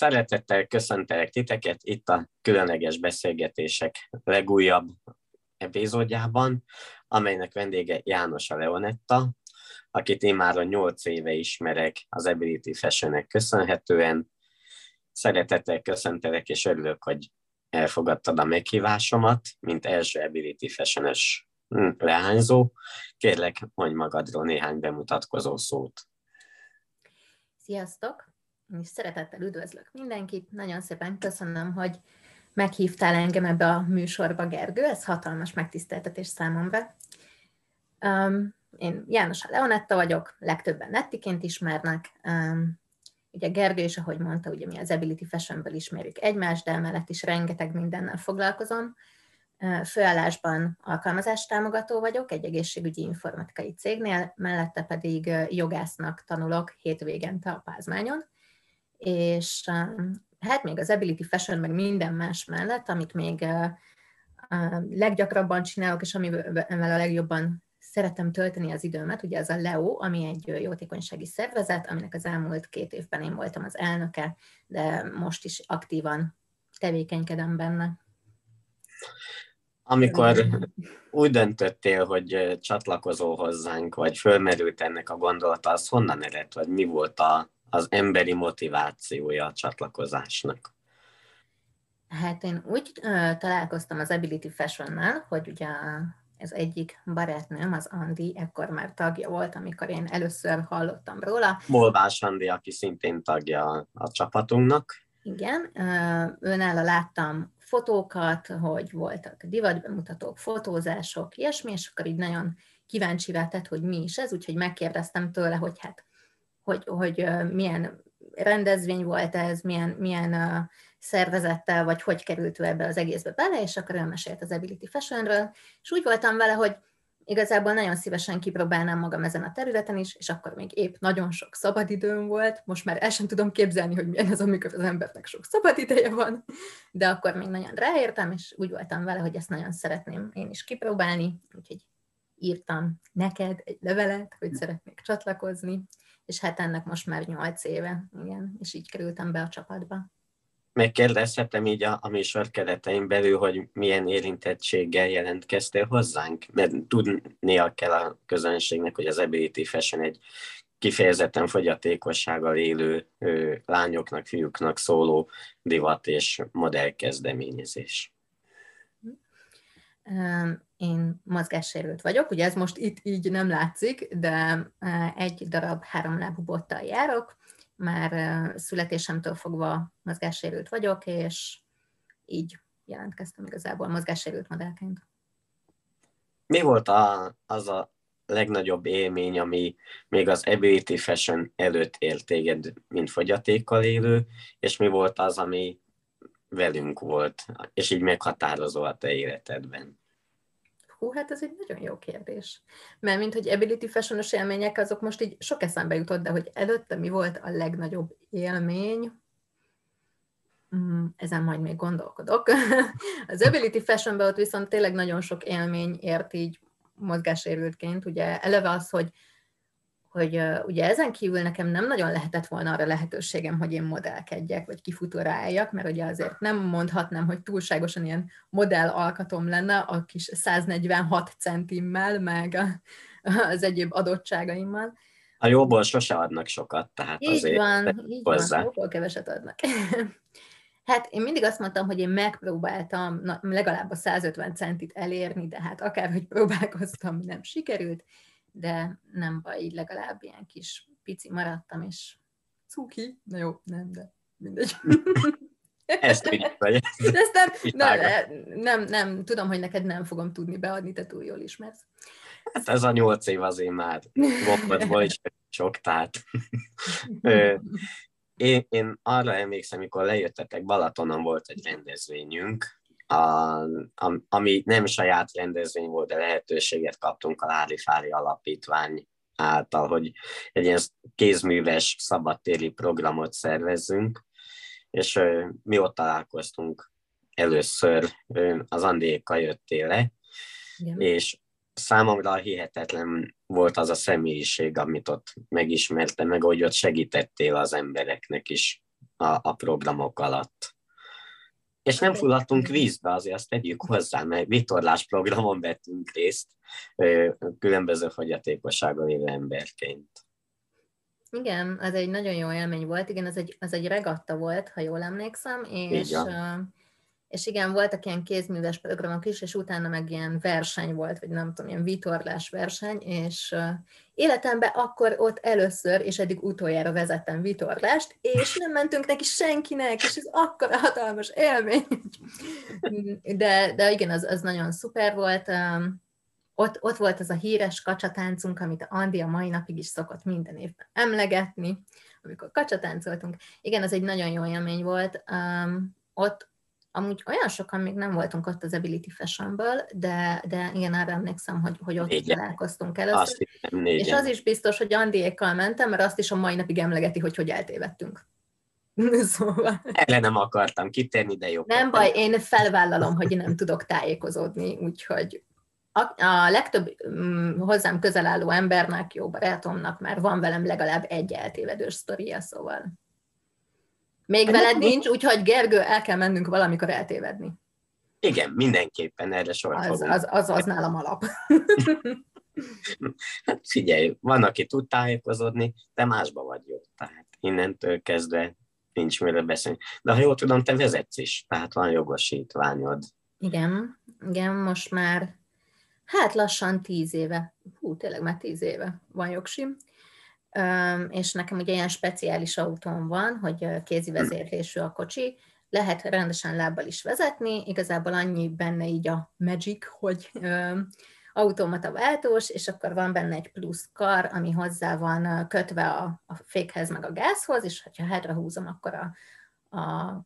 Szeretettel köszöntelek titeket itt a Különleges Beszélgetések legújabb epizódjában, amelynek vendége Jánosa Leonetta, akit immáron 8 éve ismerek az Ability Fashionnek köszönhetően. Szeretettel köszöntelek, és örülök, hogy elfogadtad a meghívásomat, mint első Ability Fashion-ös leányzó. Kérlek, mondj magadról néhány bemutatkozó szót. Sziasztok! És szeretettel üdvözlök mindenkit. Nagyon szépen köszönöm, hogy meghívtál engem ebbe a műsorba, Gergő. Ez hatalmas megtiszteltetés számomra. Én Jánosa Leonetta vagyok, legtöbben Nettiként ismernek. Ugye Gergő is, ahogy mondta, ugye mi az Ability Fashionből ismerjük egymást, de emellett is rengeteg mindennel foglalkozom. Főállásban alkalmazástámogató vagyok egy egészségügyi informatikai cégnél, mellette pedig jogásznak tanulok hétvégente a Pázmányon. És hát még az Ability Fashion, meg minden más mellett, amit még leggyakrabban csinálok, és amivel a legjobban szeretem tölteni az időmet, ugye az a LEO, ami egy jótékonysági szervezet, aminek az elmúlt 2 évben én voltam az elnöke, de most is aktívan tevékenykedem benne. Amikor úgy döntöttél, hogy csatlakozol hozzánk, vagy fölmerült ennek a gondolata, az honnan eredt, vagy mi volt az emberi motivációja a csatlakozásnak? Hát én úgy találkoztam az Ability Fashion-nál, hogy ugye ez egyik barátnőm, az Andi, ekkor már tagja volt, amikor én először hallottam róla. Molvás Andi, aki szintén tagja a csapatunknak. Igen, őnála láttam fotókat, hogy voltak divatbemutatók, fotózások, ilyesmi, és akkor így nagyon kíváncsivá tett, hogy mi is ez, úgyhogy megkérdeztem tőle, hogy hát hogy milyen rendezvény volt ez, milyen szervezettel, vagy hogy került ő ebbe az egészbe bele, és akkor elmesélt az Ability Fashionről, és úgy voltam vele, hogy igazából nagyon szívesen kipróbálnám magam ezen a területen is, és akkor még épp nagyon sok szabadidőm volt, most már el sem tudom képzelni, hogy milyen az, amikor az embernek sok szabadideje van, de akkor még nagyon ráértem, és úgy voltam vele, hogy ezt nagyon szeretném én is kipróbálni, úgyhogy írtam neked egy levelet, hogy szeretnék csatlakozni, és hát ennek most már 8 éve, igen, és így kerültem be a csapatba. Megkérdezhetem így a műsor keretein belül, hogy milyen érintettséggel jelentkeztél hozzánk? Mert tudnia kell a közönségnek, hogy az Ability Fashion egy kifejezetten fogyatékossággal élő lányoknak, fiúknak szóló divat és modell kezdeményezés. Én mozgássérült vagyok, ugye ez most itt így nem látszik, de egy darab 3 lábú bottal járok, már születésemtől fogva mozgássérült vagyok, és így jelentkeztem igazából mozgássérült modellként. Mi volt az a legnagyobb élmény, ami még az Ability Fashion előtt ért téged, mint fogyatékkal élő, és mi volt az, ami velünk volt, és így meghatározó a te életedben? Hú, hát ez egy nagyon jó kérdés. Mert mint hogy Ability Fashion-os élmények, azok most így sok eszembe jutott, de hogy előtte mi volt a legnagyobb élmény, ezen majd még gondolkodok. Az Ability Fashion-ben ott viszont tényleg nagyon sok élmény ért így mozgássérültként. Ugye eleve az, hogy ugye ezen kívül nekem nem nagyon lehetett volna arra lehetőségem, hogy én modellkedjek, vagy kifutoráljak, mert ugye azért nem mondhatnám, hogy túlságosan ilyen modell alkatom lenne a kis 146 centimmel, meg az egyéb adottságaimmal. A jóból sose adnak sokat, tehát így azért van, így hozzá. Van, jóból keveset adnak. Hát én mindig azt mondtam, hogy én megpróbáltam legalább a 150 centit elérni, de hát akárhogy próbálkoztam, nem sikerült, de nem baj, így legalább ilyen kis pici maradtam, és cuki, na jó, nem, de mindegy. Ezt így vagy. Nem, tudom, hogy neked nem fogom tudni beadni, te túl jól ismersz. Hát ez a 8 év azért már gombodból is sok, tehát. Én arra emlékszem, amikor lejöttetek, Balatonon volt egy rendezvényünk, ami nem saját rendezvény volt, de lehetőséget kaptunk a Lári Fári Alapítvány által, hogy egy ilyen kézműves szabadtéri programot szervezzünk, és mi ott találkoztunk először, az Andréka jöttél le, és számomra hihetetlen volt az a személyiség, amit ott megismertem, meg hogy ott segítettél az embereknek is a programok alatt. És nem fulladtunk vízbe, azért azt tegyük hozzá, mert vitorlás programon vettünk részt különböző fogyatékossággal élő emberként. Igen, az egy nagyon jó élmény volt, igen, az egy regatta volt, ha jól emlékszem, és igen, voltak ilyen kézműves programok is, és utána meg ilyen verseny volt, vagy nem tudom, ilyen vitorlás verseny, és életemben akkor ott először, és eddig utoljára vezettem vitorlást, és nem mentünk neki senkinek, és ez akkora hatalmas élmény. De igen, az nagyon szuper volt. Ott volt az a híres kacsatáncunk, amit Andi a mai napig is szokott minden évben emlegetni, amikor kacsatáncoltunk. Igen, az egy nagyon jó élmény volt. Ott amúgy olyan sokan még nem voltunk ott az Ability Fashionből, de igen, arra emlékszem, hogy ott négyen találkoztunk először. És az is biztos, hogy Andiékkal mentem, mert azt is a mai napig emlegeti, hogy eltévedtünk. Szóval... Erre nem akartam kitérni, de jó. Nem baj, én felvállalom, hogy nem tudok tájékozódni, úgyhogy a legtöbb hozzám közel álló embernek, jó barátomnak már van velem legalább egy eltévedős sztoria, szóval... Még veled nincs, úgyhogy Gergő, el kell mennünk valamikor eltévedni. Igen, mindenképpen erre sor fogunk. Az nálam alap. Hát figyelj, van, aki tud tájékozódni, te másba vagy jó. Tehát innentől kezdve nincs miről beszélni. De ha jól tudom, te vezetsz is, tehát van jogosítványod. Igen, most már hát lassan 10 éve. Hú, tényleg már 10 éve van jogsim. És nekem ugye ilyen speciális autón van, hogy kézi vezérlésű a kocsi, lehet rendesen lábbal is vezetni, igazából annyi benne így a magic, hogy automata váltós, és akkor van benne egy plusz kar, ami hozzá van kötve a fékhez meg a gázhoz, és ha hátra húzom, akkor a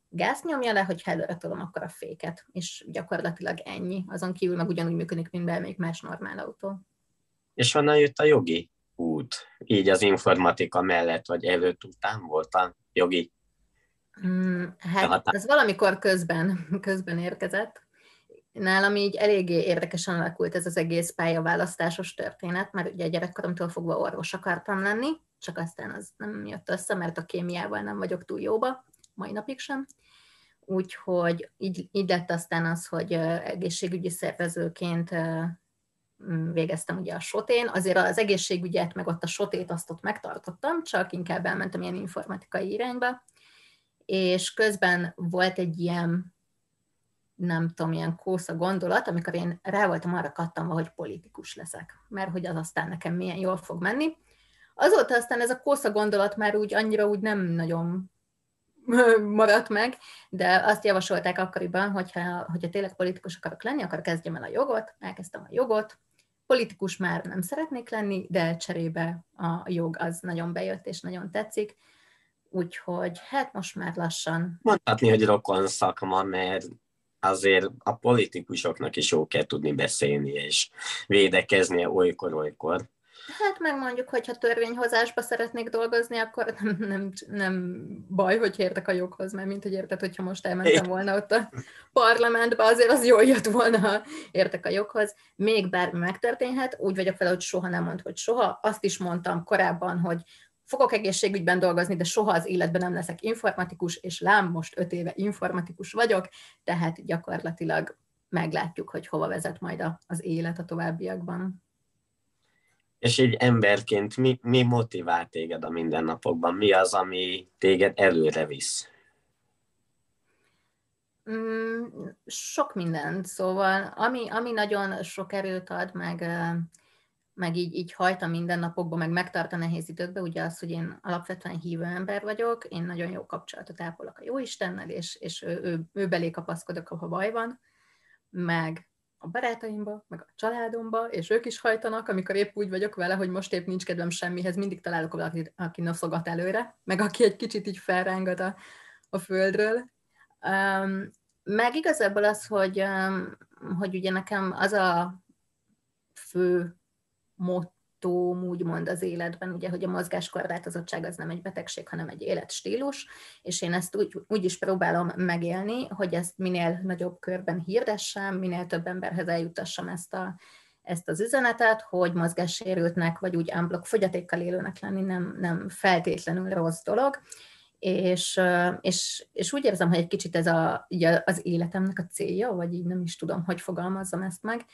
gáz nyomja le, hogyha előre tolom, akkor a féket, és gyakorlatilag ennyi. Azon kívül meg ugyanúgy működik, mint bármelyik más normál autó. És honnan jött a jogi út? Így az informatika mellett, vagy előtt után volt a jogi? Hát ez valamikor közben érkezett. Nálam így eléggé érdekesen alakult ez az egész pályaválasztásos történet, mert ugye gyerekkoromtól fogva orvos akartam lenni, csak aztán az nem jött össze, mert a kémiával nem vagyok túl jóba, mai napig sem. Úgyhogy így lett aztán az, hogy egészségügyi szervezőként végeztem ugye a SOTE-n, azért az egészségügyet, meg ott a SOTE-t azt ott megtartottam, csak inkább elmentem ilyen informatikai irányba, és közben volt egy ilyen, nem tudom, ilyen kósza gondolat, amikor én rá voltam arra kattanva, hogy politikus leszek, mert hogy az aztán nekem milyen jól fog menni. Azóta aztán ez a kósza gondolat már úgy annyira úgy nem nagyon maradt meg, de azt javasolták akkoriban, hogyha tényleg politikus akarok lenni, akkor kezdjem el a jogot, elkezdtem a jogot, politikus már nem szeretnék lenni, de cserébe a jog az nagyon bejött és nagyon tetszik, úgyhogy hát most már lassan... Mondhatni, hogy rokon szakma, mert azért a politikusoknak is jó kell tudni beszélni és védekeznie olykor-olykor. Hát megmondjuk, hogy ha törvényhozásba szeretnék dolgozni, akkor nem baj, hogy értek a joghoz, mert mint hogy érted, hogyha most elmentem volna ott a parlamentbe, azért az jól jött volna, ha értek a joghoz. Még bármi megtörténhet, úgy vagyok vele, hogy soha nem mond, hogy soha. Azt is mondtam korábban, hogy fogok egészségügyben dolgozni, de soha az életben nem leszek informatikus, és lám, most 5 éve informatikus vagyok, tehát gyakorlatilag meglátjuk, hogy hova vezet majd az élet a továbbiakban. És így emberként mi motivál téged a mindennapokban? Mi az, ami téged előre visz? Sok mindent, szóval ami nagyon sok erőt ad, meg így hajt a mindennapokban, meg megtart a nehéz időkben, ugye az, hogy én alapvetően hívő ember vagyok, én nagyon jó kapcsolatot ápolok a Jóistennel, és ő belé kapaszkodok, ha baj van, meg a barátaimba, meg a családomba, és ők is hajtanak, amikor épp úgy vagyok vele, hogy most épp nincs kedvem semmihez, mindig találok valakit, aki noszogat előre, meg aki egy kicsit így felrángat a földről. Meg igazából az, hogy ugye nekem az a fő mottóm, úgymond az életben, ugye, hogy a mozgáskorlátozottság az nem egy betegség, hanem egy életstílus, és én ezt úgy is próbálom megélni, hogy ezt minél nagyobb körben hirdessem, minél több emberhez eljutassam ezt az üzenetet, hogy mozgássérültnek, vagy úgy unblock fogyatékkal élőnek lenni nem feltétlenül rossz dolog, És úgy érzem, hogy egy kicsit ez az életemnek a célja, vagy így nem is tudom, hogy fogalmazzam ezt meg.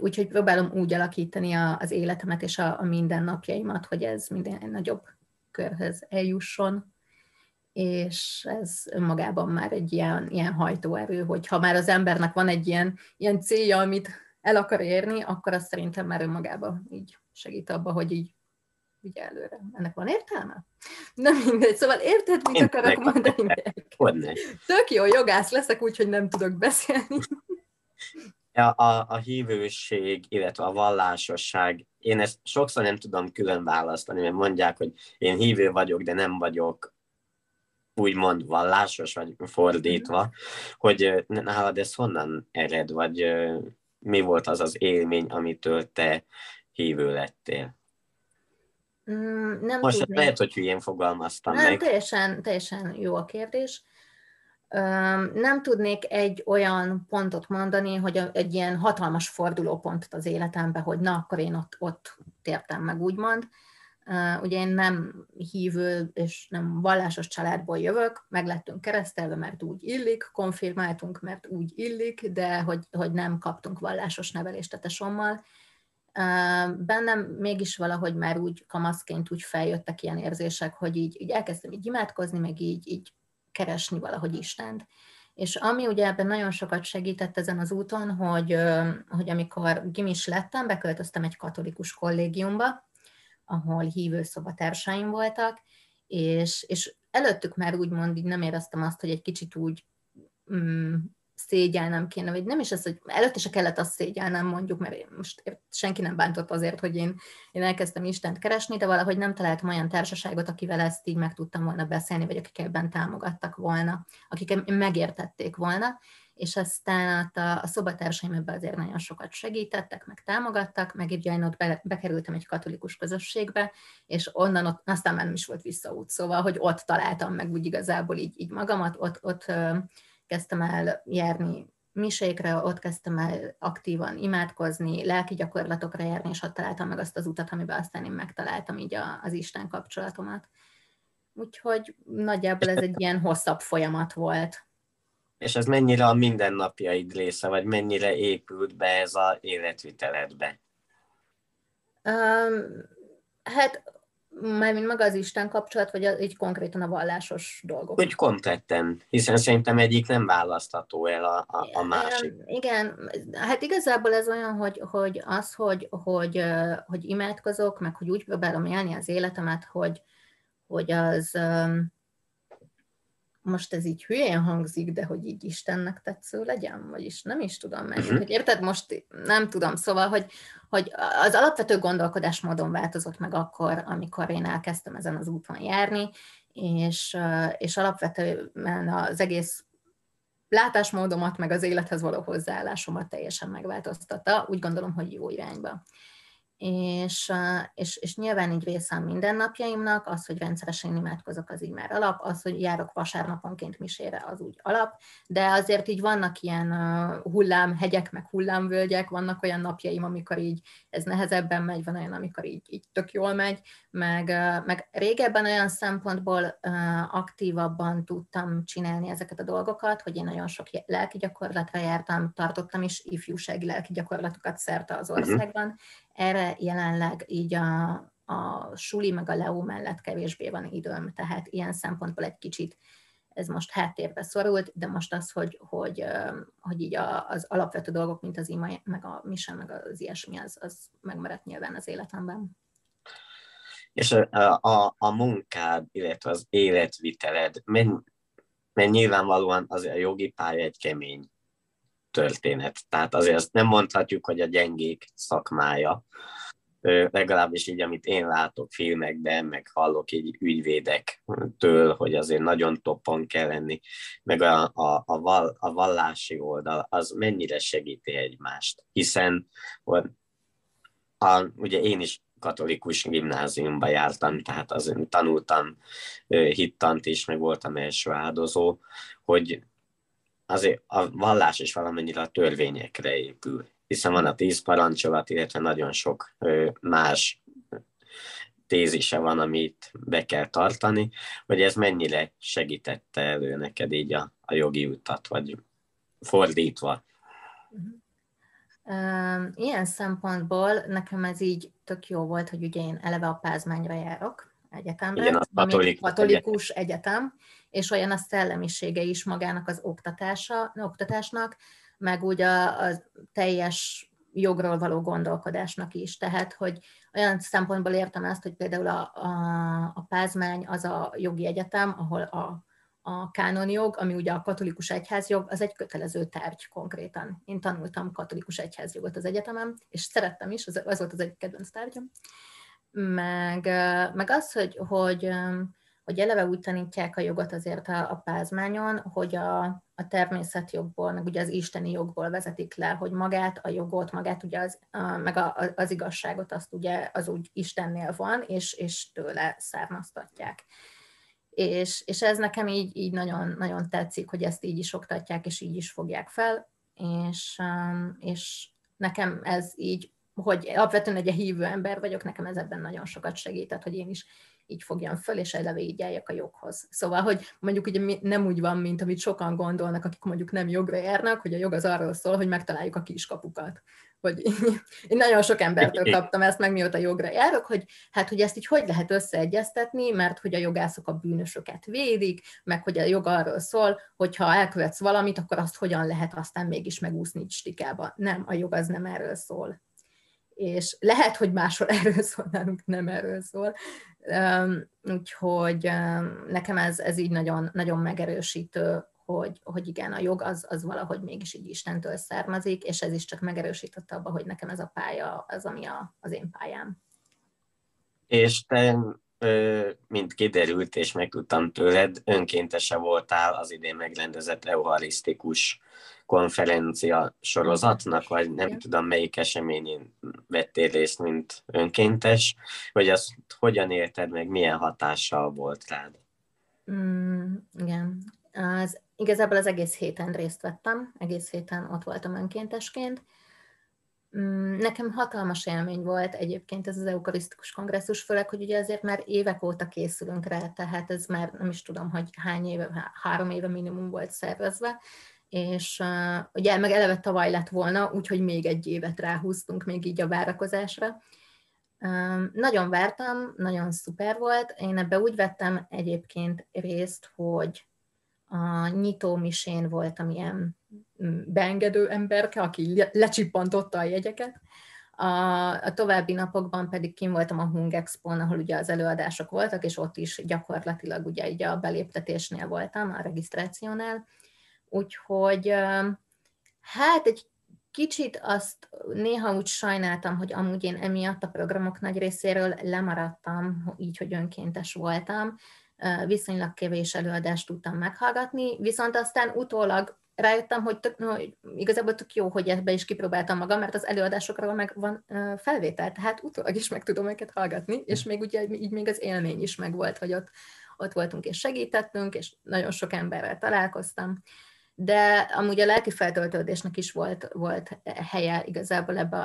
Úgyhogy próbálom úgy alakítani az életemet és a mindennapjaimat, hogy ez minden nagyobb körhöz eljusson, és ez önmagában már egy ilyen hajtóerő, hogy ha már az embernek van egy ilyen célja, amit el akar érni, akkor azt szerintem már önmagában így segít abba, hogy így ugye előre. Ennek van értelme? Nem mindegy, szóval érted, mit akarok mondani? Tök jó jogász leszek, úgyhogy nem tudok beszélni. A hívőség, illetve a vallásosság, én ezt sokszor nem tudom külön választani, mert mondják, hogy én hívő vagyok, de nem vagyok úgymond vallásos, vagy fordítva, hogy nálad ez honnan ered, vagy mi volt az az élmény, amitől te hívő lettél? Nem most tudnék. Lehet, hogy hülyén fogalmaztam meg. Teljesen jó a kérdés. Nem tudnék egy olyan pontot mondani, hogy egy ilyen hatalmas fordulópontot az életembe, hogy na, akkor én ott tértem meg, úgymond. Ugye én nem hívő és nem vallásos családból jövök, meg lettünk keresztelve, mert úgy illik, konfirmáltunk, mert úgy illik, de hogy nem kaptunk vallásos nevelést tesómmal. Bennem mégis valahogy már úgy kamaszként úgy feljöttek ilyen érzések, hogy így elkezdtem így imádkozni, meg így keresni valahogy Istent. És ami ugye ebben nagyon sokat segített ezen az úton, hogy amikor gimis lettem, beköltöztem egy katolikus kollégiumba, ahol hívő szobatársaim voltak, és előttük már úgymond így nem éreztem azt, hogy egy kicsit úgy... szégyellnem kéne, vagy nem is az, hogy előtte se kellett azt szégyellnem, mondjuk, mert most senki nem bántott azért, hogy én elkezdtem Istent keresni, de valahogy nem találtam olyan társaságot, akivel ezt így meg tudtam volna beszélni, vagy akik ebben támogattak volna, akik megértették volna, és aztán a szobatársaim ebben azért nagyon sokat segítettek, meg támogattak, meg így én ott bekerültem egy katolikus közösségbe, és onnan ott, aztán már nem is volt visszaút, szóval, hogy ott találtam meg úgy igazából így magamat, ott kezdtem el járni misékre, ott kezdtem el aktívan imádkozni, lelki gyakorlatokra járni, és ott találtam meg azt az utat, amiben aztán én megtaláltam így az Isten kapcsolatomat. Úgyhogy nagyjából ez egy ilyen hosszabb folyamat volt. És ez mennyire a mindennapjaid része, vagy mennyire épült be ez az életviteledbe? Mármint maga az Isten kapcsolat, vagy így konkrétan a vallásos dolgok? Úgy kompletten, hiszen szerintem egyik nem választható el a másik. Igen, hát igazából ez olyan, hogy imádkozok, meg hogy úgy próbálom élni az életemet, hogy az, most ez így hülyén hangzik, de hogy így Istennek tetsző legyen, vagyis nem is tudom meg, hogy érted, most nem tudom, szóval, hogy az alapvető gondolkodásmódon változott meg akkor, amikor én elkezdtem ezen az úton járni, és alapvetően az egész látásmódomat, meg az élethez való hozzáállásomat teljesen megváltoztatta, úgy gondolom, hogy jó irányba. És nyilván így része a mindennapjaimnak, az, hogy rendszeresen imádkozok, az így már alap, az, hogy járok vasárnaponként misére, az úgy alap, de azért így vannak ilyen hullámhegyek, meg hullámvölgyek, vannak olyan napjaim, amikor így ez nehezebben megy, van olyan, amikor így tök jól megy, meg régebben olyan szempontból aktívabban tudtam csinálni ezeket a dolgokat, hogy én nagyon sok lelki gyakorlatra jártam, tartottam is ifjúsági lelki gyakorlatokat szerte az országban. Erre jelenleg így a suli meg a LEO mellett kevésbé van időm, tehát ilyen szempontból egy kicsit ez most háttérbe szorult, de most az, hogy így az alapvető dolgok, mint az ima, meg a mise, meg az ilyesmi, az megmaradt nyilván az életemben. És a munkád, illetve az életviteled, mert nyilvánvalóan az a jogi pálya egy kemény történet. Tehát azért nem mondhatjuk, hogy a gyengék szakmája. Legalábbis így, amit én látok filmekben, meg hallok így ügyvédektől, hogy azért nagyon toppon kell lenni, meg a vallási oldal, az mennyire segíti egymást. Hiszen ugye én is katolikus gimnáziumba jártam, tehát azért tanultam hittant is, meg voltam első áldozó, hogy azért a vallás is valamennyire a törvényekre épül, hiszen van a 10 parancsolat, illetve nagyon sok más tézise van, amit be kell tartani, hogy ez mennyire segítette elő neked így a jogi utat, vagy fordítva? Ilyen szempontból nekem ez így tök jó volt, hogy ugye én eleve a Pázmányra járok egyetemre, igen, ami katolikus egyetem, és olyan a szellemisége is magának az oktatásnak, meg úgy a teljes jogról való gondolkodásnak is. Tehát, hogy olyan szempontból értem azt, hogy például a Pázmány az a jogi egyetem, ahol a kánonjog, ami ugye a katolikus egyházjog, az egy kötelező tárgy konkrétan. Én tanultam katolikus egyházjogot az egyetemen, és szerettem is, az volt az egyik kedvenc tárgyam. Meg az, hogy eleve úgy tanítják a jogot azért a Pázmányon, hogy a természetjogból, meg ugye az isteni jogból vezetik le, hogy magát a jogot, magát ugye meg az igazságot, azt ugye az úgy Istennél van, és tőle származtatják. És ez nekem így nagyon, nagyon tetszik, hogy ezt így is oktatják, és így is fogják fel, és nekem ez így, hogy alapvetően egy hívő ember vagyok, nekem ez ebben nagyon sokat segített, hogy én is így fogjam föl, és eleve így álljak a joghoz. Szóval, hogy mondjuk ugye nem úgy van, mint amit sokan gondolnak, akik mondjuk nem jogra járnak, hogy a jog az arról szól, hogy megtaláljuk a kiskapukat. Hogy én nagyon sok embertől kaptam ezt, meg mióta jogra járok, hogy hát, hogy ezt így hogy lehet összeegyeztetni, mert hogy a jogászok a bűnösöket védik, meg hogy a jog arról szól, hogy ha elkövetsz valamit, akkor azt hogyan lehet aztán mégis megúszni stikába. Nem, a jog az nem erről szól. És lehet, hogy máshol erről szól, nálunk nem erről szól. Úgyhogy nekem ez így nagyon, nagyon megerősítő, hogy igen, a jog az valahogy mégis így Istentől származik, és ez is csak megerősítette abba, hogy nekem ez a pálya az, ami az én pályám. És te, mint kiderült, és megtudtam tőled, önkéntese voltál az idén megrendezett eucharisztikus konferencia sorozatnak, vagy nem tudom, melyik eseményén vettél részt, mint önkéntes, vagy azt hogyan érted meg, milyen hatással volt rád? Igen. Igazából az egész héten részt vettem, egész héten ott voltam önkéntesként. Nekem hatalmas élmény volt egyébként ez az eukarisztikus kongresszus, főleg, hogy ugye azért már évek óta készülünk rá, tehát ez már nem is tudom, hogy hány éve, 3 éve minimum volt szervezve, és ugye meg eleve tavaly lett volna, úgyhogy még egy évet ráhúztunk még így a várakozásra. Nagyon vártam, nagyon szuper volt. Én ebbe úgy vettem egyébként részt, hogy a nyitó misén voltam ilyen beengedő emberke, aki lecsippantotta a jegyeket. A további napokban pedig kint voltam a Hung Expo-n, ahol ugye az előadások voltak, és ott is gyakorlatilag ugye így a beléptetésnél voltam, a regisztrációnál. Úgyhogy hát egy kicsit azt néha úgy sajnáltam, hogy amúgy én emiatt a programok nagy részéről lemaradtam, így, hogy önkéntes voltam. Viszonylag kevés előadást tudtam meghallgatni, viszont aztán utólag rájöttem, hogy igazából tök jó, hogy ebbe is kipróbáltam magam, mert az előadásokról meg van felvétel, tehát utólag is meg tudom őket hallgatni, és még ugye így még az élmény is megvolt, hogy ott voltunk és segítettünk, és nagyon sok emberrel találkoztam. De amúgy a lelki feltöltődésnek is volt helye igazából ebbe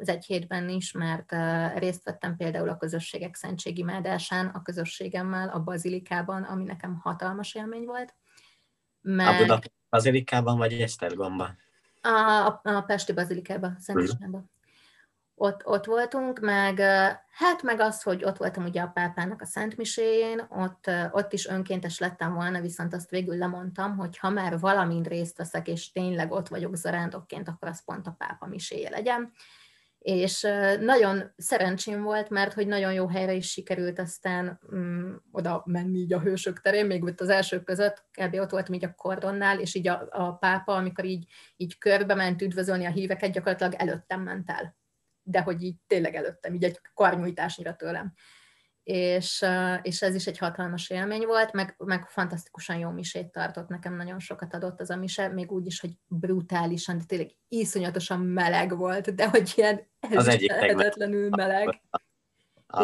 az egy hétben is, mert részt vettem például a közösségek szentségimádásán, a közösségemmel, a bazilikában, ami nekem hatalmas élmény volt. A Budapesti bazilikában vagy Esztergomban? A Pesti bazilikában, Szentistánban. Ott voltunk, meg az, hogy ott voltam ugye a pápának a szentmiséjén, ott is önkéntes lettem volna, viszont azt végül lemondtam, hogy ha már valamin részt veszek, és tényleg ott vagyok zarándokként, akkor az pont a pápa miséje legyen. És nagyon szerencsém volt, mert hogy nagyon jó helyre is sikerült aztán oda menni így a Hősök terén, még ott az elsők között, kb. Ott voltam így a kordonnál, és így a pápa, amikor így körbe ment üdvözölni a híveket, gyakorlatilag előttem ment el. De hogy így tényleg előttem, így egy karnyújtásnyira tőlem. És ez is egy hatalmas élmény volt, meg fantasztikusan jó misét tartott, nekem nagyon sokat adott az a mise, még úgy is, hogy brutálisan, de tényleg iszonyatosan meleg volt, de hogy ilyen elhetetlenül meleg.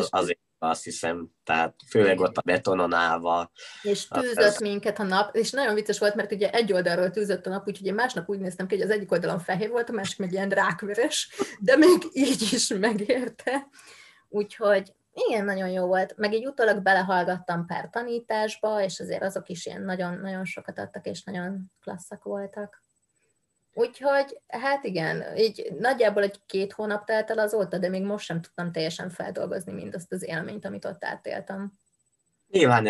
Azért azt hiszem, tehát főleg ott a betonon állva. És tűzött minket a nap, és nagyon vicces volt, mert ugye egy oldalról tűzött a nap, úgyhogy én másnap úgy néztem ki, hogy az egyik oldalon fehér volt, a másik meg ilyen rákveres, de még így is megérte. Úgyhogy Igen, nagyon jó volt. Meg így utólag belehallgattam pár tanításba, és azért azok is ilyen nagyon-nagyon sokat adtak, és nagyon klasszak voltak. Úgyhogy, hát igen, így nagyjából egy 2 hónap telt el azóta, de még most sem tudtam teljesen feldolgozni mindazt az élményt, amit ott átéltem. Nyilván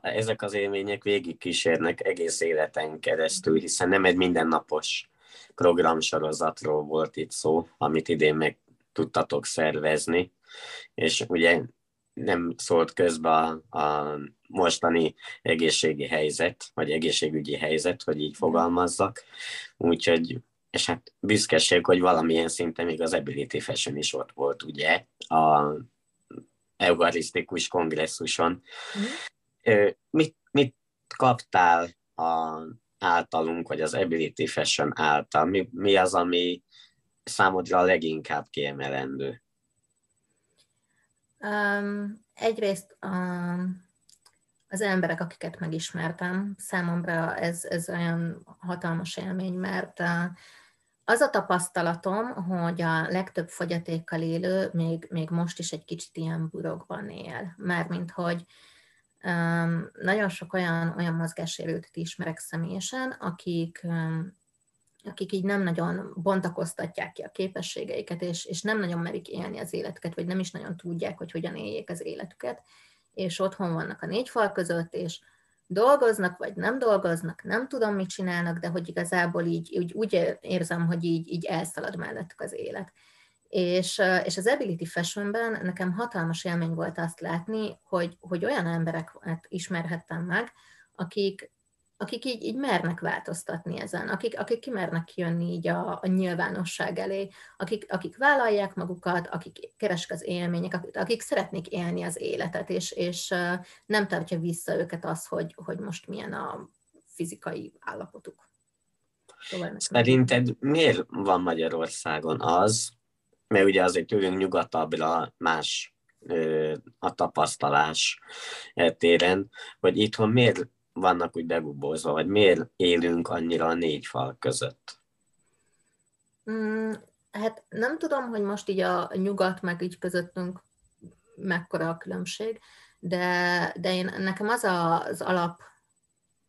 ezek az élmények végigkísérnek egész életen keresztül, hiszen nem egy mindennapos programsorozatról volt itt szó, amit idén meg tudtatok szervezni, és ugye nem szólt közbe a mostani egészségi helyzet, vagy egészségügyi helyzet, hogy így fogalmazzak, úgyhogy, és hát büszkeség, hogy valamilyen szinten még az Ability Fashion is ott volt, ugye, a eugarisztikus kongresszuson. Mm. Mit kaptál általunk, vagy az Ability Fashion által? Mi az, ami számodra leginkább kiemelendő? Egyrészt az emberek, akiket megismertem, számomra ez olyan hatalmas élmény, mert az a tapasztalatom, hogy a legtöbb fogyatékkal élő még most is egy kicsit ilyen burokban él. Mármint, hogy nagyon sok olyan mozgássérültet ismerek személyesen, akik így nem nagyon bontakoztatják ki a képességeiket, és nem nagyon merik élni az életüket, vagy nem is nagyon tudják, hogy hogyan éljék az életüket, és otthon vannak a 4 fal között, és dolgoznak, vagy nem dolgoznak, nem tudom, mit csinálnak, de hogy igazából így úgy érzem, hogy így elszalad mellettük az élet. És az Ability Fashionben nekem hatalmas élmény volt azt látni, hogy olyan embereket ismerhettem meg, akik így mernek változtatni ezen, akik kimernek kijönni így a nyilvánosság elé, akik vállalják magukat, akik keresik az élmények, akik szeretnék élni az életet, és nem tartja vissza őket az, hogy most milyen a fizikai állapotuk. Szerinted miért van Magyarországon az, mert ugye azért tőlünk nyugatabbra más a tapasztalás téren, hogy itthon miért vannak úgy begubózva, vagy miért élünk annyira a 4 fal között? Hát nem tudom, hogy most így a nyugat meg így közöttünk mekkora a különbség, de nekem az az alap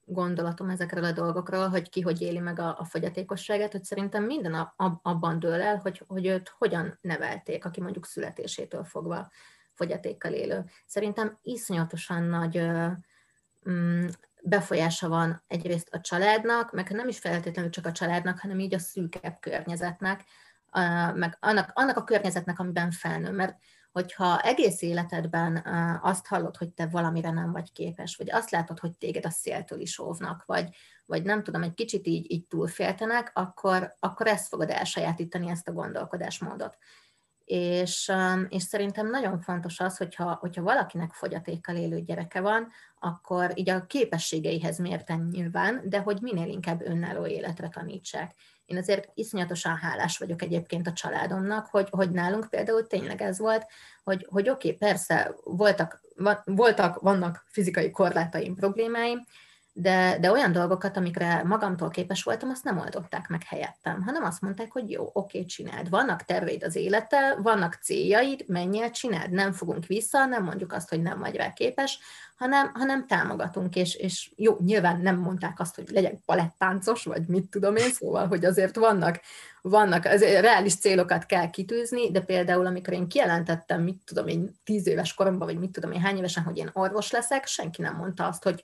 gondolatom ezekről a dolgokról, hogy ki hogy éli meg a fogyatékosságát, hogy szerintem minden abban dől el, hogy őt hogyan nevelték, aki mondjuk születésétől fogva fogyatékkal élő. Szerintem iszonyatosan nagy befolyása van egyrészt a családnak, meg nem is feltétlenül csak a családnak, hanem így a szűkebb környezetnek, meg annak a környezetnek, amiben felnő. Mert hogyha egész életedben azt hallod, hogy te valamire nem vagy képes, vagy azt látod, hogy téged a széltől is óvnak, vagy nem tudom, egy kicsit így túlféltenek, akkor ezt fogod elsajátítani, ezt a gondolkodásmódot. És szerintem nagyon fontos az, hogyha valakinek fogyatékkal élő gyereke van, akkor így a képességeihez mérten nyilván, de hogy minél inkább önálló életre tanítsák. Én azért iszonyatosan hálás vagyok egyébként a családomnak, hogy nálunk például tényleg ez volt, hogy oké, persze vannak fizikai korlátaim, problémáim, de olyan dolgokat, amikre magamtól képes voltam, azt nem oldották meg helyettem, hanem azt mondták, hogy jó, oké, csináld, vannak terveid az élettel, vannak céljaid, menjél, csináld, nem fogunk vissza, nem mondjuk azt, hogy nem vagy rá képes, hanem támogatunk, és jó, nyilván nem mondták azt, hogy legyek balettáncos, vagy mit tudom én, szóval, hogy azért vannak azért reális célokat kell kitűzni, de például, amikor én kijelentettem, mit tudom én, 10 éves koromban, vagy mit tudom én, hány évesen, hogy én orvos leszek, senki nem mondta azt, hogy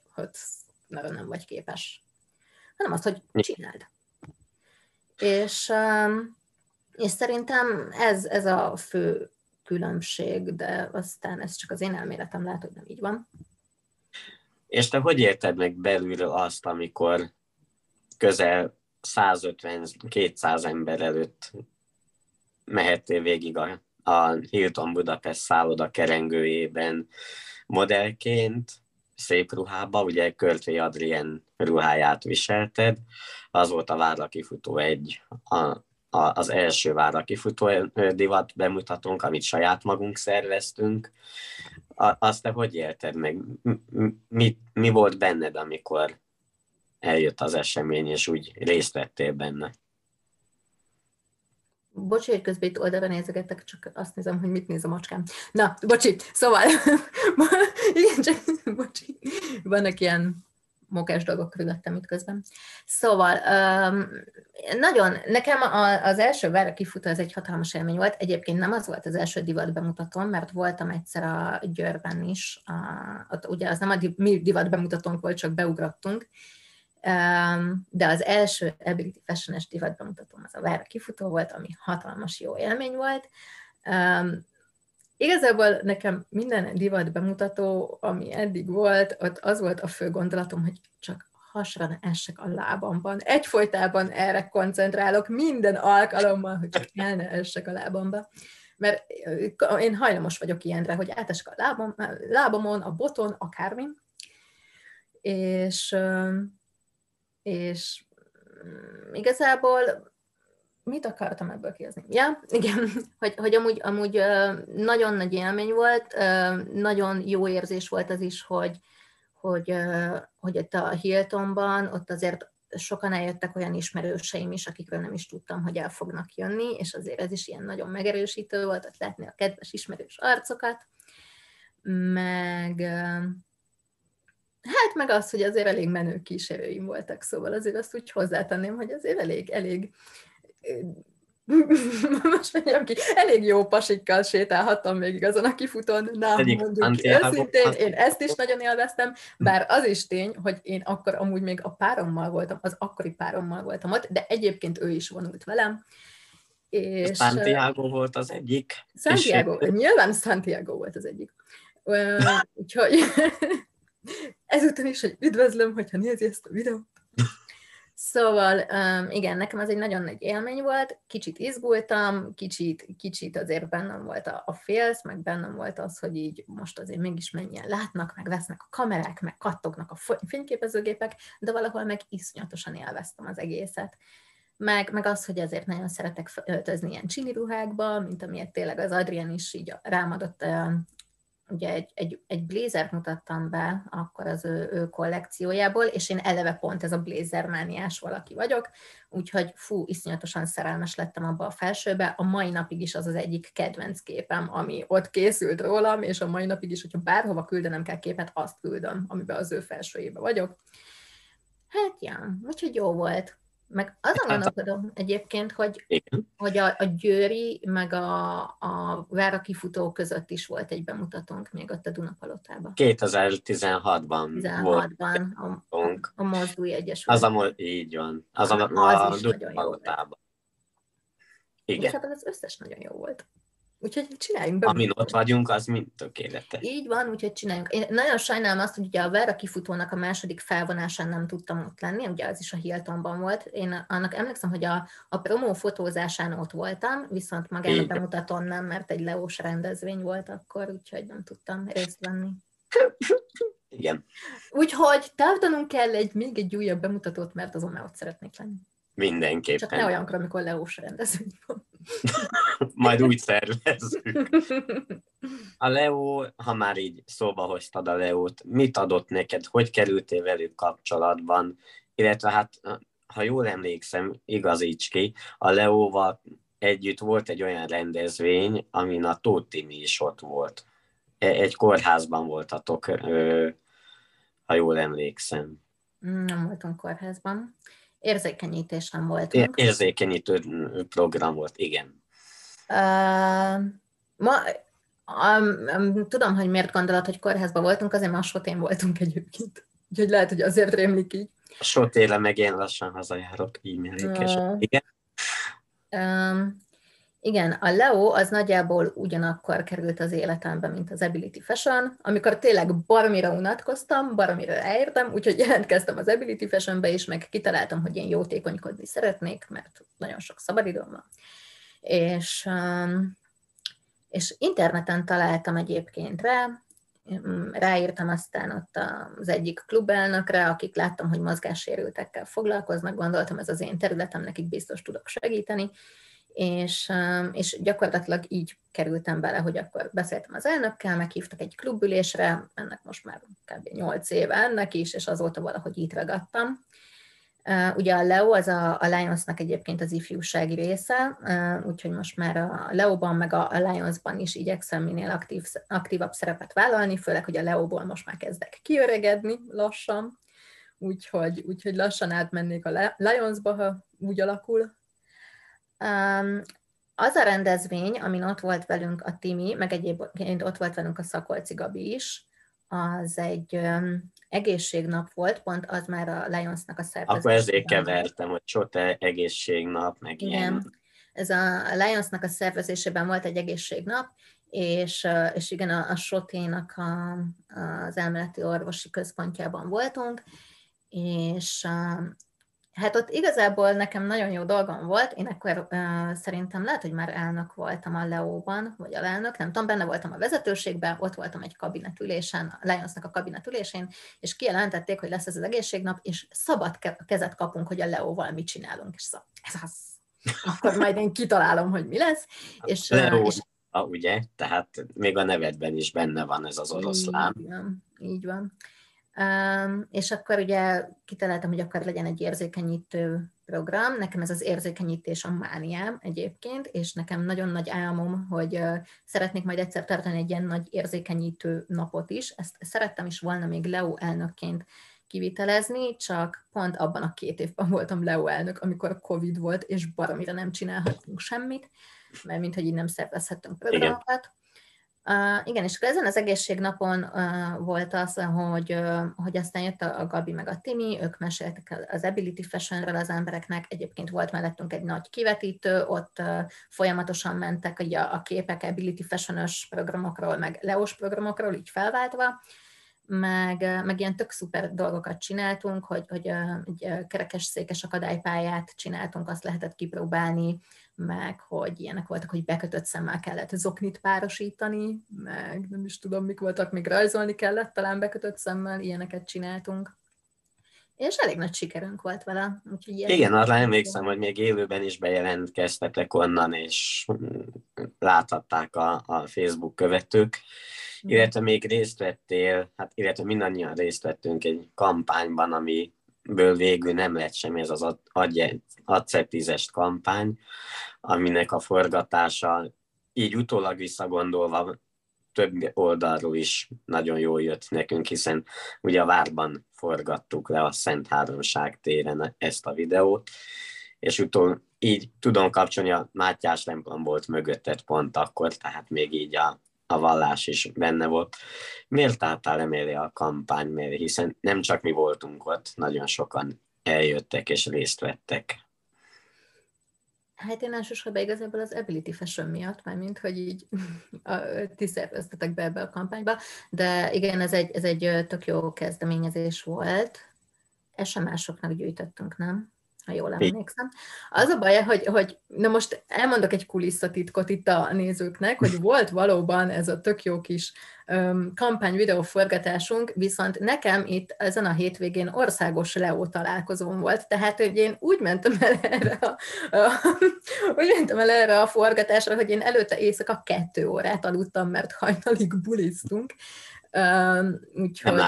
mert nem vagy képes, hanem azt, hogy csináld. És szerintem ez a fő különbség, de aztán ez csak az én elméletem, lehet, hogy nem így van. És te hogy érted meg belülről azt, amikor közel 150-200 ember előtt mehettél végig a Hilton Budapest szálloda kerengőjében modellként, szép ruhába, ugye Körte Adrien ruháját viselted, az volt a várlakifutó az első várlakifutó divat bemutatónk, amit saját magunk szerveztünk. Azt te hogy élted meg? Mi volt benned, amikor eljött az esemény, és úgy részt vettél benne? Bocsi, hogy közben itt oldalra nézegetek, csak azt nézem, hogy mit néz a macskám. Na, bocsi, szóval, igen, csak bocsi, vannak ilyen mókás dolgok körülöttem itt közben. Szóval, nagyon, nekem az első várra kifutó, ez egy hatalmas élmény volt. Egyébként nem az volt az első divat bemutatón, mert voltam egyszer a Győrben is. Ott ugye az nem a mi divat bemutatónk volt, csak beugrattunk. De az első Ability Fashion-es divat bemutatóm az a várra kifutó volt, ami hatalmas jó élmény volt. Igazából nekem minden divat bemutató, ami eddig volt, ott az volt a fő gondolatom, hogy csak hasra ne essek a lábamban. Egyfolytában erre koncentrálok minden alkalommal, hogy csak el ne essek a lábamba. Mert én hajlamos vagyok ilyenre, hogy átesek a lábamon, a boton, akármin. És igazából mit akartam ebből kérdezni? Ja, igen, hogy amúgy nagyon nagy élmény volt, nagyon jó érzés volt az is, hogy itt a Hiltonban ott azért sokan eljöttek olyan ismerőseim is, akikről nem is tudtam, hogy el fognak jönni, és azért ez is ilyen nagyon megerősítő volt, ott látni a kedves ismerős arcokat, meg az, hogy azért elég menő kísérőim voltak, szóval azért azt úgy hozzátenném, hogy azért elég most mondjam ki, elég jó pasikkal sétálhattam végig azon a kifutón, na, mondjuk ki, őszintén, én ezt is nagyon élveztem, bár az is tény, hogy én akkor amúgy még a párommal voltam, az akkori párommal voltam ott, de egyébként ő is vonult velem. És Santiago volt az egyik. Nyilván Santiago volt az egyik. Úgyhogy ezután is, hogy üdvözlöm, hogyha nézi ezt a videót. Szóval, igen, nekem ez egy nagyon nagy élmény volt, kicsit izgultam, kicsit azért bennem volt a félsz, meg bennem volt az, hogy így most azért mégis mennyien látnak, meg vesznek a kamerák, meg kattognak a fényképezőgépek, de valahol meg iszonyatosan élveztem az egészet. Meg az, hogy azért nagyon szeretek öltözni ilyen csini ruhákba, mint amilyet tényleg az Adrien is így rámadott. Ugye egy blézert mutattam be akkor az ő kollekciójából, és én eleve pont ez a blézermániás valaki vagyok, úgyhogy fú, iszonyatosan szerelmes lettem abba a felsőbe, a mai napig is az az egyik kedvenc képem, ami ott készült rólam, és a mai napig is, hogyha bárhova küldenem kell képet, azt küldöm, amiben az ő felsőjébe vagyok. Hát ja, úgyhogy jó volt. Meg azon gondolkodom egyébként, hogy a Győri, meg a Vára kifutó között is volt egy bemutatónk még ott a Duna Palotában. 2016-ban volt a Mozduj Egyesület. Így van. Az a Duna Palotában. Igen. És hát az összes nagyon jó volt. Úgyhogy csináljunk be. Amin ott vagyunk, az mind tökéletes. Így van, úgyhogy csináljunk. Én nagyon sajnálom azt, hogy ugye a Vára kifutónak a második felvonásán nem tudtam ott lenni, ugye az is a Hiltonban volt. Én annak emlékszem, hogy a promó fotózásán ott voltam, viszont magán a bemutatón nem, mert egy LEO-s rendezvény volt akkor, úgyhogy nem tudtam részt venni. Igen. Úgyhogy tártanunk kell még egy újabb bemutatót, mert azon már ott szeretnék lenni. Mindenképpen. Csak ne olyankor, amikor LEO-s rendezvény van. Majd úgy szervezzük. A LEO, ha már így szóba hoztad a LEO-t, mit adott neked, hogy kerültél velük kapcsolatban, illetve hát, ha jól emlékszem, igazíts ki, a LEO-val együtt volt egy olyan rendezvény, amin a Tóth Timi is ott volt. Egy kórházban voltatok, ha jól emlékszem. Nem voltunk kórházban. Érzékenyítésen voltunk. Érzékenyítő program volt, igen. Tudom, hogy miért gondolod, hogy kórházban voltunk, azért már SOTE-n voltunk egyébként. Úgyhogy lehet, hogy azért rémlik így. SOTE-re meg én lassan hazajárok, e-mailékes. Igen. Igen, a LEO az nagyjából ugyanakkor került az életembe, mint az Ability Fashion, amikor tényleg baromira unatkoztam, baromira elértem, úgyhogy jelentkeztem az Ability Fashionbe is, meg kitaláltam, hogy én jótékonykodni szeretnék, mert nagyon sok szabadidőm van. És interneten találtam egyébként ráírtam aztán ott az egyik klubelnökre, akik láttam, hogy mozgássérültekkel foglalkoznak, gondoltam, ez az én területem, nekik biztos tudok segíteni, és gyakorlatilag így kerültem bele, hogy akkor beszéltem az elnökkel, meghívtak egy klubülésre, ennek most már kb. 8 éve ennek is, és azóta valahogy itt ragadtam. Ugye a LEO az a Lionsnak egyébként az ifjúsági része, úgyhogy most már a LEO-ban meg a Lionsban is igyekszem minél aktívabb szerepet vállalni, főleg, hogy a LEO-ból most már kezdek kiöregedni lassan, úgyhogy lassan átmennék a Lionsba, ha úgy alakul. Az a rendezvény, amin ott volt velünk a Timi, meg egyébként ott volt velünk a Szakolci Gabi is, az egy egészségnap volt, pont az már a Lionsnak a szervezésében. Akkor ezért kevertem, hogy SOTE egészségnap, meg ilyen. Ez a Lionsnak a szervezésében volt egy egészségnap, és igen, a SOTE-nak az elméleti orvosi központjában voltunk, és hát ott igazából nekem nagyon jó dolgom volt, én akkor szerintem lehet, hogy már elnök voltam a LEO-ban, vagy alelnök, nem tudom, benne voltam a vezetőségben, ott voltam egy kabinetülésen, a Lionsnak a kabinetülésén, és kijelentették, hogy lesz ez az egészségnap, és szabad kezet kapunk, hogy a LEO-val mit csinálunk, és szóval ez az, akkor majd én kitalálom, hogy mi lesz. És, LEO, és... ugye, tehát még a nevedben is benne van ez az oroszlán. Így van. És akkor ugye kitaláltam, hogy akkor legyen egy érzékenyítő program. Nekem ez az érzékenyítés a mániám egyébként, és nekem nagyon nagy álmom, hogy szeretnék majd egyszer tartani egy ilyen nagy érzékenyítő napot is. Ezt szerettem is volna még LEO elnökként kivitelezni, csak pont abban a 2 évben voltam LEO elnök, amikor a Covid volt, és baromira nem csinálhatunk semmit, mert minthogy így nem szervezhettünk programokat. Igen. Igen, és ezen az egészségnapon volt az, hogy aztán jött a Gabi meg a Timi, ők meséltek az Ability Fashionről az embereknek, egyébként volt mellettünk egy nagy kivetítő, ott folyamatosan mentek ugye, a képek Ability Fashion-ös programokról, meg LEO-s programokról, így felváltva, meg ilyen tök szuper dolgokat csináltunk, hogy egy kerekesszékes akadálypályát csináltunk, azt lehetett kipróbálni, meg hogy ilyenek voltak, hogy bekötött szemmel kellett zoknit párosítani, meg nem is tudom, mik voltak, még rajzolni kellett, talán bekötött szemmel, ilyeneket csináltunk. És elég nagy sikerünk volt vele. Igen, arra emlékszem, hogy még élőben is bejelentkeztetek onnan, és láthatták a Facebook követők. Illetve még részt vettél, illetve mindannyian részt vettünk egy kampányban, amiből végül nem lett semmi, ez az Adceptizes kampány, aminek a forgatása így utólag visszagondolva több oldalról is nagyon jól jött nekünk, hiszen ugye a várban forgattuk le a Szent Háromság téren ezt a videót, és így tudom kapcsolni, a Mátyás templom volt mögötted pont akkor, tehát még így a vallás is benne volt. Miért álltál emellé a kampány mellé? Hiszen nem csak mi voltunk ott, nagyon sokan eljöttek és részt vettek. Hát én elsősorban igazából az Ability Fashion miatt, már mint hogy így ti szerveztetek be ebbe a kampányba, de igen, ez egy tök jó kezdeményezés volt. SMS-oknak gyűjtöttünk, nem? Ha jól emlékszem. Az a baj, hogy na most elmondok egy kulisszatitkot itt a nézőknek, hogy volt valóban ez a tök jó kis kampányvideó forgatásunk, viszont nekem itt ezen a hétvégén országos LEO találkozón volt, tehát hogy én úgy mentem el erre a forgatásra, hogy én előtte éjszaka 2 órát aludtam, mert hajnalig buliztunk. Úgyhogy...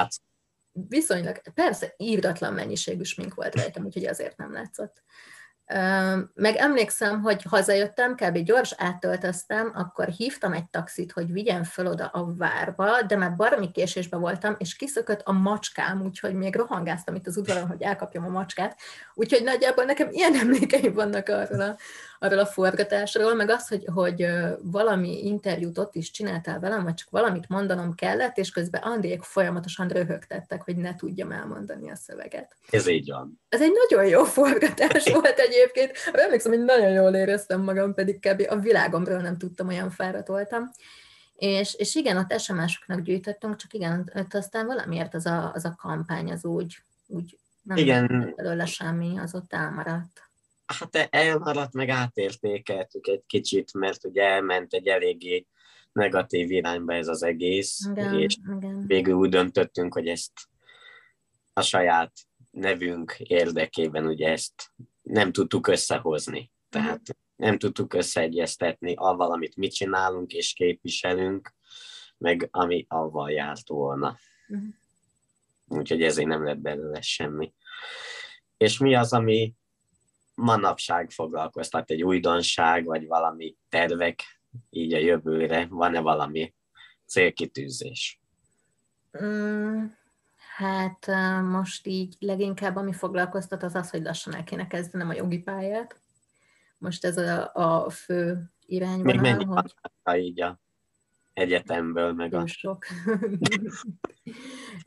Viszonylag, persze, írdatlan mennyiségű smink volt rajtam, úgyhogy azért nem látszott. Meg emlékszem, hogy hazajöttem, kb. Gyors áttöltöztem, akkor hívtam egy taxit, hogy vigyen föl oda a várba, de már baromi késésben voltam, és kiszökött a macskám, úgyhogy még rohangáztam itt az udvaron, hogy elkapjam a macskát. Úgyhogy nagyjából nekem ilyen emlékeim vannak arról a forgatásról, meg az, hogy valami interjút ott is csináltál velem, vagy csak valamit mondanom kellett, és közben Andrék folyamatosan röhögtettek, hogy ne tudjam elmondani a szöveget. Ez így van. Ez egy nagyon jó forgatás volt egyébként. Emlékszem, hogy nagyon jól éreztem magam, pedig kb. A világomról nem tudtam, olyan fáradt voltam. És igen, ott SMS-oknak gyűjtöttünk, csak igen, ott aztán valamiért az a kampány az úgy nem volt belőle semmi, az ott elmaradt. Hát elmaradt, meg átértékeltük egy kicsit, mert ugye elment egy eléggé negatív irányba ez az egész, igen. Végül úgy döntöttünk, hogy ezt a saját nevünk érdekében ugye ezt nem tudtuk összehozni. Tehát nem tudtuk összeegyeztetni avval, amit mi csinálunk és képviselünk, meg ami avval járt volna. Úgyhogy ezért nem lett belőle semmi. és mi az, ami manapság foglalkoztat, egy újdonság, vagy valami tervek így a jövőre, van-e valami célkitűzés? Hát most így leginkább ami foglalkoztat az az, hogy lassan el kéne kezdenem a jogi pályát. Most ez a fő irányban. Még mennyi van így a egyetemből meg a... Sok.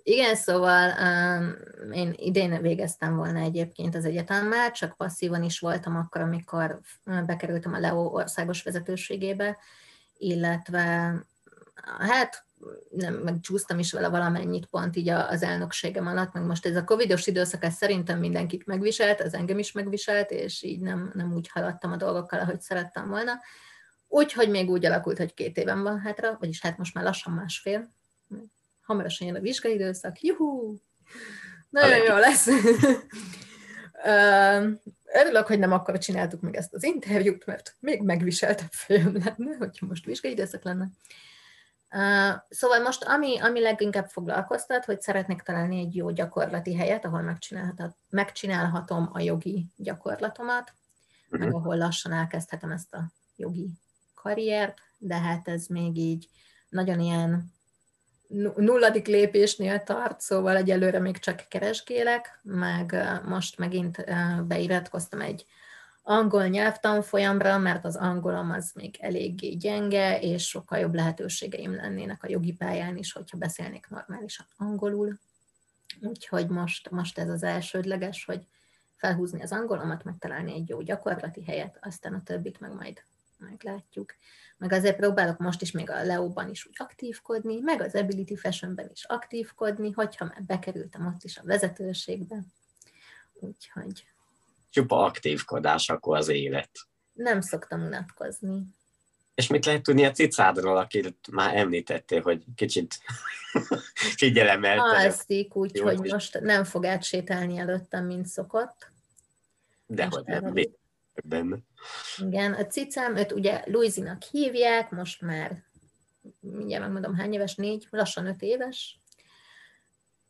Igen, szóval én idén végeztem volna egyébként az egyetemmel, csak passzívan is voltam akkor, amikor bekerültem a LEO országos vezetőségébe, illetve hát nem, meg csúsztam is vele valamennyit pont így az elnökségem alatt, meg most ez a covidos időszak, ez szerintem mindenkit megviselt, az engem is megviselt, és így nem úgy haladtam a dolgokkal, ahogy szerettem volna. Úgyhogy még úgy alakult, hogy 2 évem van hátra, vagyis hát most már lassan 1,5. Hamarosan jön a vizsgai időszak, juhú! Nagyon jó lesz! Örülök, hogy nem akkor csináltuk meg ezt az interjút, mert még megviseltebb fejem lenne, hogyha most vizsgai időszak lenne. Szóval most ami leginkább foglalkoztat, hogy szeretnék találni egy jó gyakorlati helyet, ahol megcsinálhatom a jogi gyakorlatomat, meg ahol lassan elkezdhetem ezt a jogi karriert, de hát ez még így nagyon ilyen nulladik lépésnél tart, szóval egyelőre még csak keresgélek, meg most megint beiratkoztam egy angol nyelvtanfolyamra, mert az angolom az még eléggé gyenge, és sokkal jobb lehetőségeim lennének a jogi pályán is, hogyha beszélnék normálisan angolul. Úgyhogy most ez az elsődleges, hogy felhúzni az angolomat, megtalálni egy jó gyakorlati helyet, aztán a többit meg majd meglátjuk. Meg azért próbálok most is még a LEO-ban is úgy aktívkodni, meg az Ability Fashionben is aktívkodni, hogyha már bekerültem ott is a vezetőségbe. Úgyhogy... Csupa aktívkodás akkor az élet. Nem szoktam unatkozni. És mit lehet tudni a cicádról, akit már említettél, hogy kicsit figyelemmel... Alszik, úgyhogy most nem fog átsétálni előttem, mint szokott. Dehogy nem, benne. Igen, a cicám, őt ugye Luizinak hívják, most már mindjárt megmondom hány éves, 4, lassan 5 éves.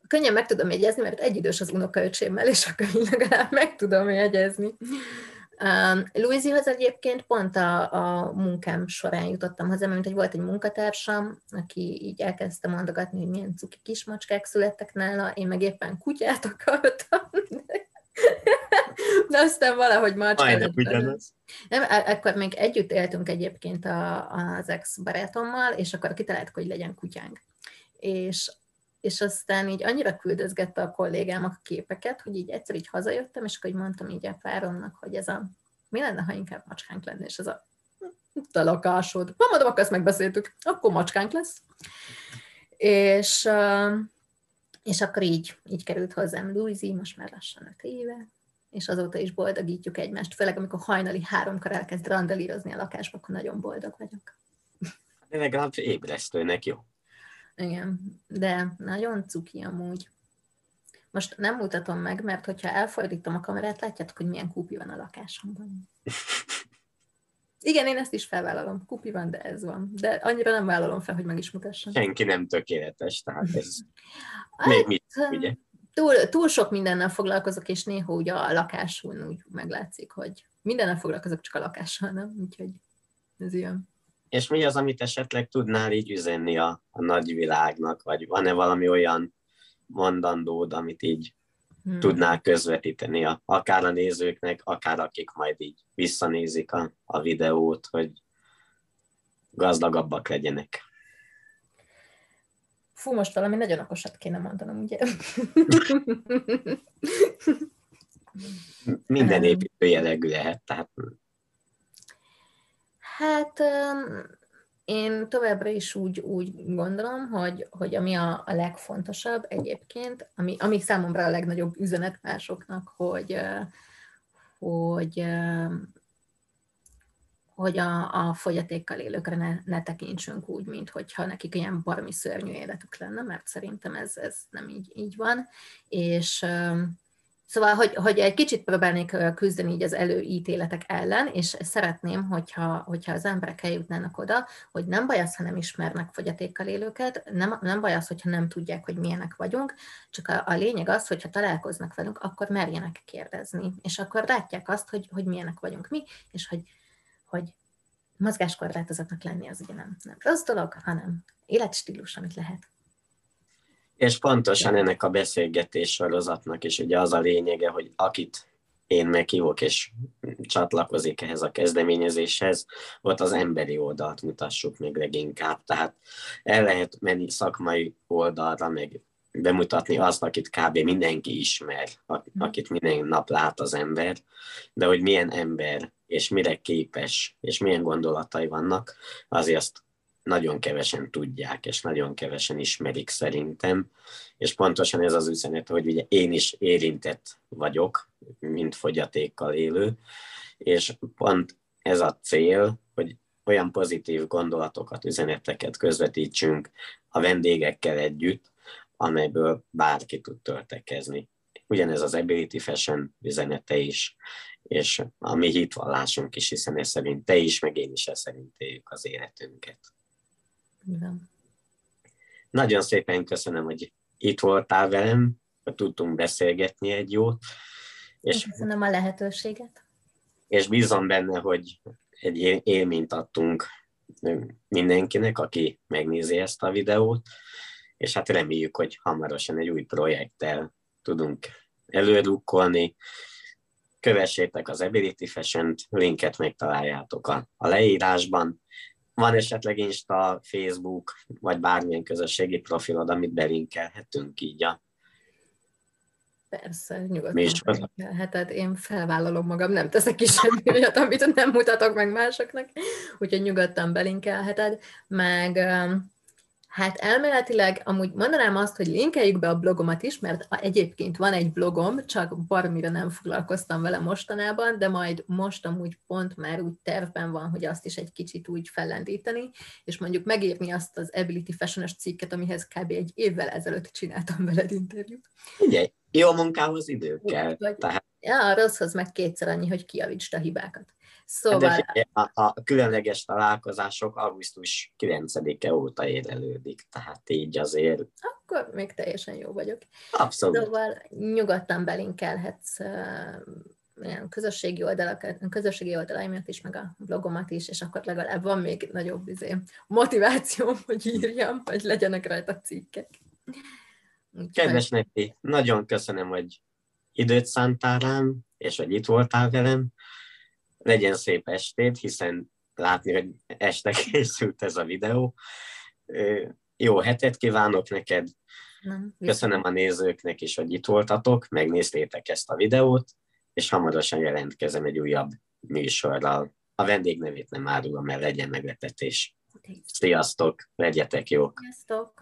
Könnyen meg tudom jegyezni, mert egyidős az unokaöcsémmel, és akkor legalább meg tudom jegyezni. Luizihoz egyébként pont a munkám során jutottam hozzá, mert hogy volt egy munkatársam, aki így elkezdte mondogatni, hogy milyen cuki kismacskák születtek nála, én meg éppen kutyát akartam. De aztán valahogy macskát. Nem, akkor még együtt éltünk egyébként az ex-barátommal, és akkor kitaláltuk, hogy legyen kutyánk. És aztán így annyira küldözgette a kollégám a képeket, hogy így egyszer így hazajöttem, és akkor így mondtam így a páromnak, hogy ez a mi lenne, ha inkább macskánk lenne, és ez a te lakásod. Na, mondom, akkor ezt megbeszéltük, akkor macskánk lesz. És akkor így került hozzám Luizi, most már lassan 5 éve, és azóta is boldogítjuk egymást, főleg amikor hajnali 3-kor elkezd randalírozni a lakásba, akkor nagyon boldog vagyok. De legalább ébresztőnek jó. Igen, de nagyon cuki amúgy. Most nem mutatom meg, mert hogyha elfordítom a kamerát, látjátok, hogy milyen kupi van a lakásomban. Igen, én ezt is felvállalom. Kupi van, de ez van. De annyira nem vállalom fel, hogy meg is mutassam. Senki nem tökéletes, tehát ez még mit, ugye? Túl sok mindennel foglalkozok, és néha ugye a lakáson úgy meglátszik, hogy mindennel foglalkozok, csak a lakással, nem? Úgyhogy ez ilyen. És mi az, amit esetleg tudnál így üzenni a nagyvilágnak, vagy van-e valami olyan mondandód, amit így tudnál közvetíteni, akár a nézőknek, akár akik majd így visszanézik a videót, hogy gazdagabbak legyenek. Fú, most valami nagyon okosat kéne mondanom, ugye? Minden építő jellegű lehet, tehát... Hát én továbbra is úgy gondolom, hogy ami a legfontosabb egyébként, ami számomra a legnagyobb üzenet másoknak, hogy a fogyatékkal élőkre ne tekintsünk úgy, mint hogyha nekik ilyen baromi szörnyű életük lenne, mert szerintem ez nem így van, és Szóval, hogy egy kicsit próbálnék küzdeni így az előítéletek ellen, és szeretném, hogyha az emberek eljutnának oda, hogy nem baj az, ha nem ismernek fogyatékkal élőket, nem baj az, hogyha nem tudják, hogy milyenek vagyunk, csak a lényeg az, hogyha találkoznak velünk, akkor merjenek kérdezni, és akkor látják azt, hogy milyenek vagyunk mi, és hogy mozgáskorlátozatnak lenni az ugye nem rossz dolog, hanem életstílus, amit lehet. És pontosan ennek a beszélgetés sorozatnak is ugye az a lényege, hogy akit én meghívok és csatlakozik ehhez a kezdeményezéshez, ott az emberi oldalt mutassuk még leginkább. Tehát el lehet menni szakmai oldalra, meg bemutatni azt, akit kb. Mindenki ismer, akit minden nap lát az ember, de hogy milyen ember, és mire képes, és milyen gondolatai vannak, azért nagyon kevesen tudják, és nagyon kevesen ismerik szerintem, és pontosan ez az üzenet, hogy ugye én is érintett vagyok, mint fogyatékkal élő, és pont ez a cél, hogy olyan pozitív gondolatokat, üzeneteket közvetítsünk a vendégekkel együtt, amelyből bárki tud töltekezni. Ugyanez az Ability Fashion üzenete is, és a mi hitvallásunk is, hiszen ez szerint te is, meg én is ez szerint éljük az életünket. Igen. Nagyon szépen köszönöm, hogy itt voltál velem, hogy tudtunk beszélgetni egy jót. És köszönöm a lehetőséget. És bízom benne, hogy egy élményt adtunk mindenkinek, aki megnézi ezt a videót, és hát reméljük, hogy hamarosan egy új projekttel tudunk előrukkolni. Kövessétek az Ability Fashion-t, linket megtaláljátok a leírásban. Van esetleg Insta, Facebook, vagy bármilyen közösségi profilod, amit belinkelhetünk így a... Persze, nyugodtan. Hát én felvállalom magam, nem teszek ki semmi olyat, amit nem mutatok meg másoknak, úgyhogy nyugodtan belinkelheted, meg... Hát elméletileg amúgy mondanám azt, hogy linkeljük be a blogomat is, mert egyébként van egy blogom, csak baromira nem foglalkoztam vele mostanában, de majd most amúgy pont már úgy tervben van, hogy azt is egy kicsit úgy fellendíteni, és mondjuk megírni azt az Ability Fashion-os cikket, amihez kb. Egy évvel ezelőtt csináltam veled interjút. Ugye, jó munkához idő kell. Ja, a rosszhoz meg kétszer annyi, hogy kijavítsd a hibákat. Szóval... A különleges találkozások augusztus 9-e óta érlelődik, tehát így azért... Akkor még teljesen jó vagyok. Abszolút. Szóval nyugodtan belinkelhetsz ilyen közösségi oldalaimat is, meg a blogomat is, és akkor legalább van még nagyobb motivációm, hogy írjam, vagy legyenek rajta cikkek. Kedves neki, nagyon köszönöm, hogy időt szántál rám, és hogy itt voltál velem. Legyen szép estét, hiszen látni, hogy este készült ez a videó. Jó hetet kívánok neked. Köszönöm a nézőknek is, hogy itt voltatok, megnéztétek ezt a videót, és hamarosan jelentkezem egy újabb műsorral. A vendég nevét nem árulom, mert legyen meglepetés. Sziasztok, legyetek jók! Sziasztok!